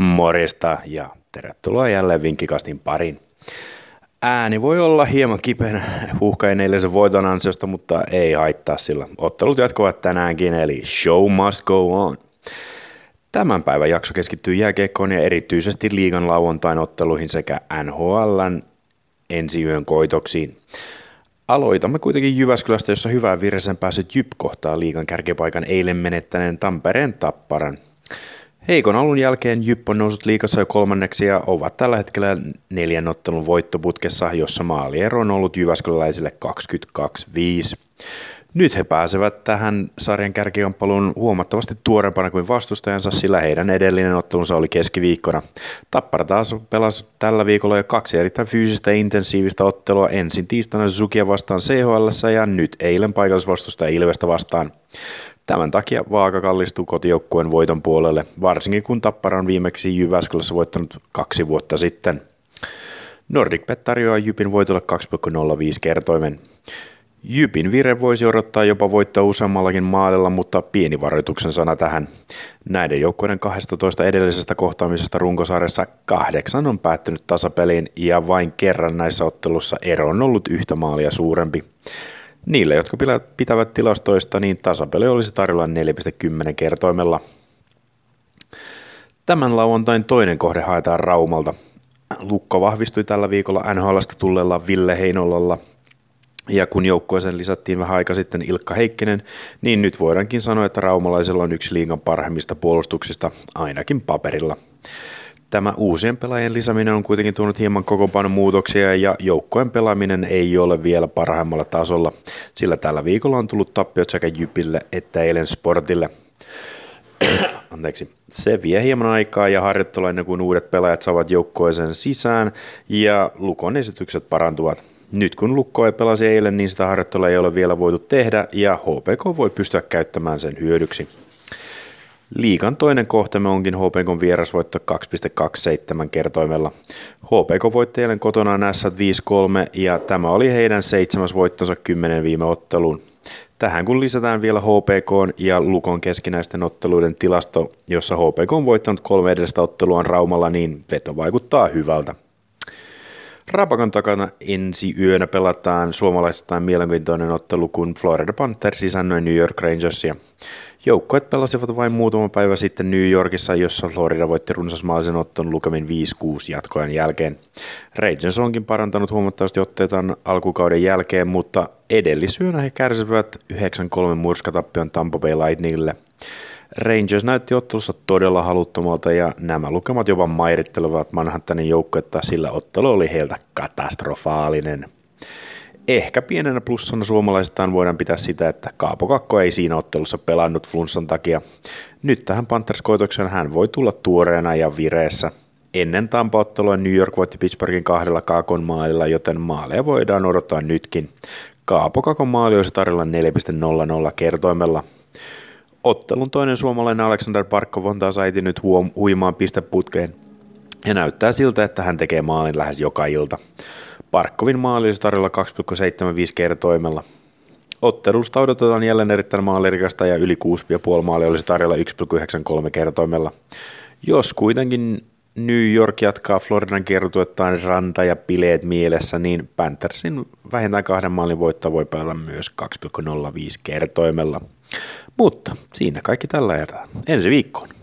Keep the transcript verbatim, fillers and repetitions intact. Morjesta ja tervetuloa jälleen Vinkkikastin pariin. Ääni voi olla hieman kipeänä Huuhkajien eilisen voiton ansiosta, mutta ei haittaa, sillä ottelut jatkuvat tänäänkin, eli show must go on. Tämän päivän jakso keskittyy jääkiekkoon ja erityisesti liigan lauantain otteluihin sekä N H L:n ensi yön koitoksiin. Aloitamme kuitenkin Jyväskylästä, jossa hyvään vireeseen päässyt J Y P kohtaa liigan kärkipaikan eilen menettäneen Tampereen Tapparan. Heikon alun jälkeen J Y P on noussut liigassa jo kolmanneksi ja ovat tällä hetkellä neljän ottelun voittoputkessa, jossa maaliero on ollut jyväskyläläisille kaksikymmentäkaksi viisi. Nyt he pääsevät tähän sarjan kärkikamppailuun huomattavasti tuorempana kuin vastustajansa, sillä heidän edellinen ottelunsa oli keskiviikkona. Tappara taas pelasi tällä viikolla jo kaksi erittäin fyysistä intensiivistä ottelua, ensin tiistaina Zukia vastaan C H L:ssä ja nyt eilen paikallisvastustaja Ilvestä vastaan. Tämän takia vaaka kallistuu kotijoukkueen voiton puolelle, varsinkin kun Tappara on viimeksi Jyväskylässä voittanut kaksi vuotta sitten. Nordic Pet tarjoaa Jypin voitolle kaksi pilkku nolla viisi kertoimen. Jypin vire voisi odottaa jopa voittaa useammallakin maalilla, mutta pieni varoituksen sana tähän. Näiden joukkueiden kaksitoista edellisestä kohtaamisesta Runkosaaressa kahdeksan on päättynyt tasapeliin ja vain kerran näissä ottelussa ero on ollut yhtä maalia suurempi. Niille, jotka pitävät tilastoista, niin tasapeli olisi tarjolla neljä pilkku kymmenen kertoimella. Tämän lauantain toinen kohde haetaan Raumalta. Lukko vahvistui tällä viikolla N H L:stä tulleella Ville Heinolalla. Ja kun joukkueeseen lisättiin vähän aika sitten Ilkka Heikkinen, niin nyt voidaankin sanoa, että raumalaisilla on yksi liigan parhaimmista puolustuksista, ainakin paperilla. Tämä uusien pelaajien lisäminen on kuitenkin tuonut hieman kokoonpanon muutoksia ja joukkojen pelaaminen ei ole vielä parhaimmalla tasolla, sillä tällä viikolla on tullut tappiot sekä Jypille että eilen Sportille. Anteeksi. Se vie hieman aikaa ja harjoittelu ennen kuin uudet pelaajat saavat joukkueeseen sisään ja Lukon esitykset parantuvat. Nyt kun Lukko ei pelasi eilen, niin sitä harjoittelua ei ole vielä voitu tehdä ja H P K voi pystyä käyttämään sen hyödyksi. Liigan toinen kohtemme onkin H P K:n vierasvoitto kaksi pilkku kaksikymmentäseitsemän kertoimella. H P K voitti eilen kotonaan S viisi kolme ja tämä oli heidän seitsemäs voittonsa kymmenen viime otteluun. Tähän kun lisätään vielä H P K:n ja Lukon keskinäisten otteluiden tilasto, jossa H P K on voittanut kolme edellistä otteluaan Raumalla, niin veto vaikuttaa hyvältä. Rapakan takana ensi yönä pelataan suomalaistaan mielenkiintoinen ottelu, kun Florida Panthers isännöi New York Rangersia. Joukkueet pelasivat vain muutama päivä sitten New Yorkissa, jossa Florida voitti runsasmaallisen ottelun lukemin viisi kuusi jatkoajan jälkeen. Rangers onkin parantanut huomattavasti otteitaan alkukauden jälkeen, mutta edellisyönä he kärsivät yhdeksän kolme murskatappion Tampa Bay Lightningille. Rangers näytti ottelussa todella haluttomalta ja nämä lukemat jopa mairittelevat Manhattanin joukkuetta, sillä ottelu oli heiltä katastrofaalinen. Ehkä pienenä plussana suomalaisistaan voidaan pitää sitä, että Kaapo Kakko ei siinä ottelussa pelannut flunssan takia. Nyt tähän Panthers-koitokseen hän voi tulla tuoreena ja vireessä. Ennen Tampa-ottelua New York voitti Pittsburghin kahdella Kakon maalilla, joten maaleja voidaan odottaa nytkin. Kaapo Kakon maali olisi tarjolla neljä pilkku nolla nolla kertoimella. Ottelun toinen suomalainen Alexander Parkko on taas äiti nyt huom- huimaan pisteputkeen ja näyttää siltä, että hän tekee maalin lähes joka ilta. Parkkovin maali olisi tarjolla kaksi pilkku seitsemänkymmentäviisi kertoimella. Ottelusta odotetaan jälleen erittäin maalirikasta ja yli kuusi pilkku viisi maali olisi tarjolla yksi pilkku yhdeksänkymmentäkolme kertoimella. Jos kuitenkin New York jatkaa Floridan kiertuettaan ranta ja bileet mielessä, niin Panthersin vähintään kahden maalin voittaa voi päällä myös kaksi pilkku nolla viisi kertoimella. Mutta siinä kaikki tällä erää. Ensi viikkoon.